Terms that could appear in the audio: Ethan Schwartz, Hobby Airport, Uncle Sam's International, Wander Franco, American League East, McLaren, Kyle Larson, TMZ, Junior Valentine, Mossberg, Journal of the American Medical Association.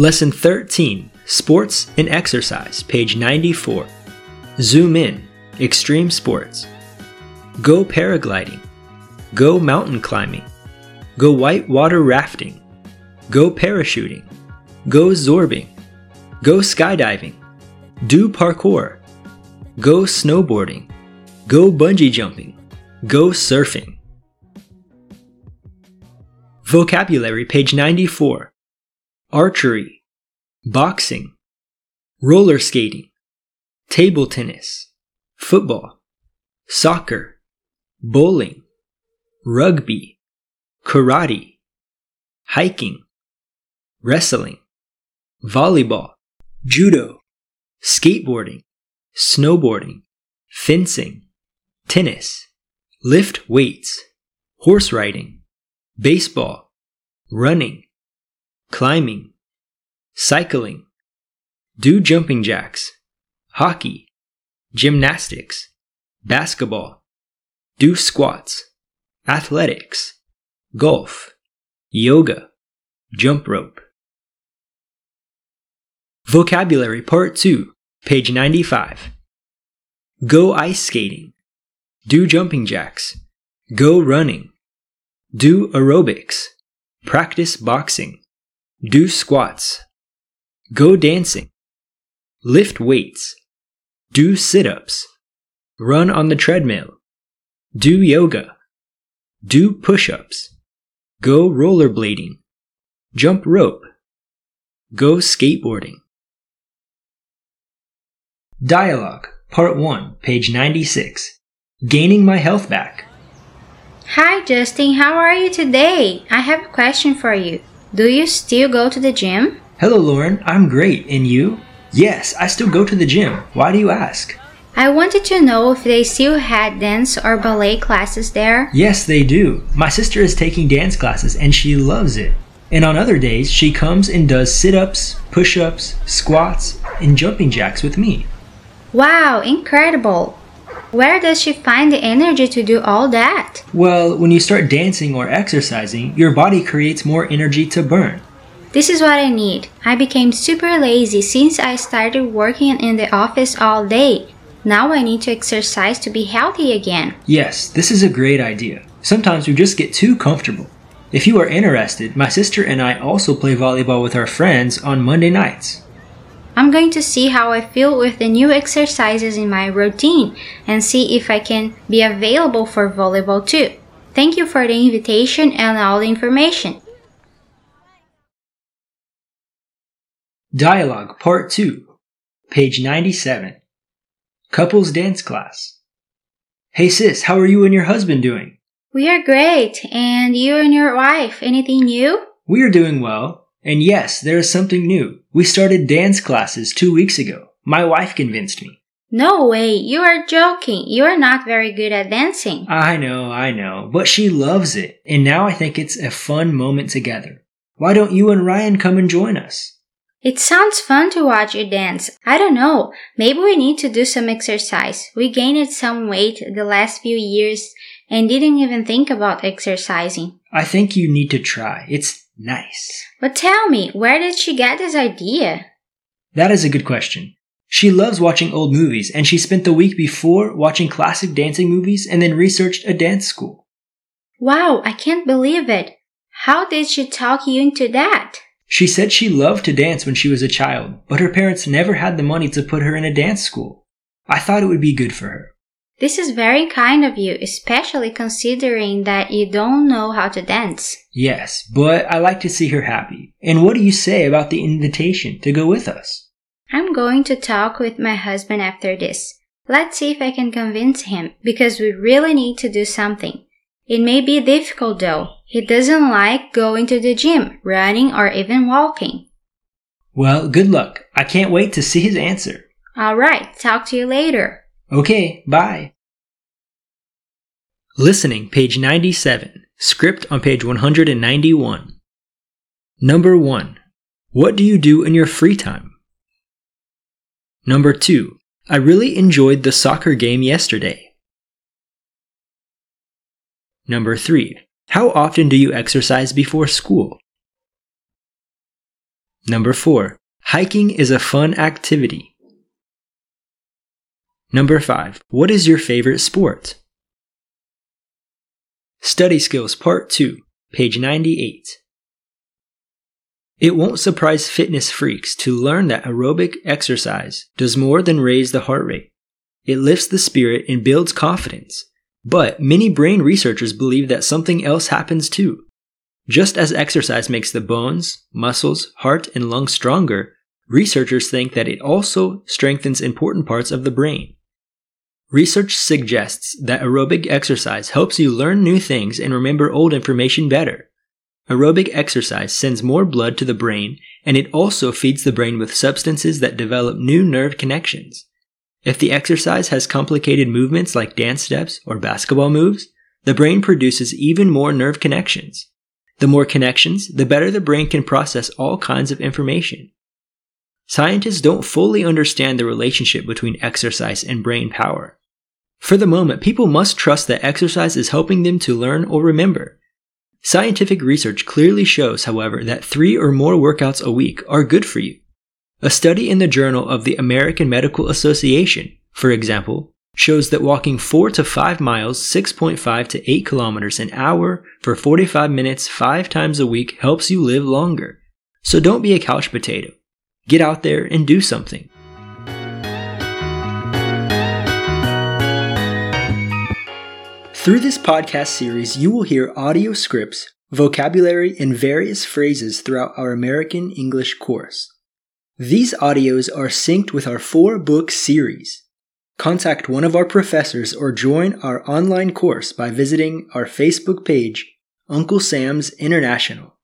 Lesson 13, Sports and Exercise, page 94. Zoom in, extreme sports. Go paragliding. Go mountain climbing. Go whitewater rafting. Go parachuting. Go zorbing. Go skydiving. Do parkour. Go snowboarding. Go bungee jumping. Go surfing. Vocabulary, page 94. Archery, boxing, roller skating, table tennis, football, soccer, bowling, rugby, karate, hiking, wrestling, volleyball, judo, skateboarding, snowboarding, fencing, tennis, lift weights, horse riding, baseball, running, climbing, cycling, do jumping jacks, hockey, gymnastics, basketball, do squats, athletics, golf, yoga, jump rope. Vocabulary Part 2, page 95. Go ice skating. Do jumping jacks. Go running. Do aerobics. Practice boxing. Do squats. Go dancing. Lift weights. Do sit-ups. Run on the treadmill. Do yoga. Do push-ups. Go rollerblading. Jump rope. Go skateboarding. Dialogue, Part 1, page 96. Gaining my health back. Hi Justin, how are you today? I have a question for you. Do you still go to the gym? Hello Lauren, I'm great. And you? Yes, I still go to the gym. Why do you ask? I wanted to know if they still had dance or ballet classes there. Yes, they do. My sister is taking dance classes and she loves it. And on other days, she comes and does sit-ups, push-ups, squats, and jumping jacks with me. Wow, incredible! Where does she find the energy to do all that? Well, when you start dancing or exercising, your body creates more energy to burn. This is what I need. I became super lazy since I started working in the office all day. Now I need to exercise to be healthy again. Yes, this is a great idea. Sometimes we just get too comfortable. If you are interested, my sister and I also play volleyball with our friends on Monday nights. I'm going to see how I feel with the new exercises in my routine and see if I can be available for volleyball too. Thank you for the invitation and all the information. Dialogue Part 2, page 97. Couples dance class. Hey sis, how are you and your husband doing? We are great. And you and your wife, anything new? We are doing well. And yes, there is something new. We started dance classes 2 weeks ago. My wife convinced me. No way. You are joking. You are not very good at dancing. I know. But she loves it. And now I think it's a fun moment together. Why don't you and Ryan come and join us? It sounds fun to watch you dance. I don't know. Maybe we need to do some exercise. We gained some weight the last few years and didn't even think about exercising. I think you need to try. It's nice. But tell me, where did she get this idea? That is a good question. She loves watching old movies, and she spent the week before watching classic dancing movies and then researched a dance school. Wow, I can't believe it. How did she talk you into that? She said she loved to dance when she was a child, but her parents never had the money to put her in a dance school. I thought it would be good for her. This is very kind of you, especially considering that you don't know how to dance. Yes, but I like to see her happy. And what do you say about the invitation to go with us? I'm going to talk with my husband after this. Let's see if I can convince him, because we really need to do something. It may be difficult though. He doesn't like going to the gym, running, or even walking. Well, good luck. I can't wait to see his answer. All right, talk to you later. Okay, bye. Listening, page 97. Script on page 191. Number 1. What do you do in your free time? Number 2. I really enjoyed the soccer game yesterday. Number 3. How often do you exercise before school? Number 4. Hiking is a fun activity. Number 5. What is your favorite sport? Study Skills Part 2, page 98. It won't surprise fitness freaks to learn that aerobic exercise does more than raise the heart rate. It lifts the spirit and builds confidence. But many brain researchers believe that something else happens too. Just as exercise makes the bones, muscles, heart, and lungs stronger, researchers think that it also strengthens important parts of the brain. Research suggests that aerobic exercise helps you learn new things and remember old information better. Aerobic exercise sends more blood to the brain, and it also feeds the brain with substances that develop new nerve connections. If the exercise has complicated movements like dance steps or basketball moves, the brain produces even more nerve connections. The more connections, the better the brain can process all kinds of information. Scientists don't fully understand the relationship between exercise and brain power. For the moment, people must trust that exercise is helping them to learn or remember. Scientific research clearly shows, however, that 3 or more workouts a week are good for you. A study in the Journal of the American Medical Association, for example, shows that walking 4 to 5 miles, 6.5 to 8 kilometers an hour for 45 minutes 5 times a week helps you live longer. So don't be a couch potato. Get out there and do something. Through this podcast series, you will hear audio scripts, vocabulary, and various phrases throughout our American English course. These audios are synced with our 4-book series. Contact one of our professors or join our online course by visiting our Facebook page, Uncle Sam's International.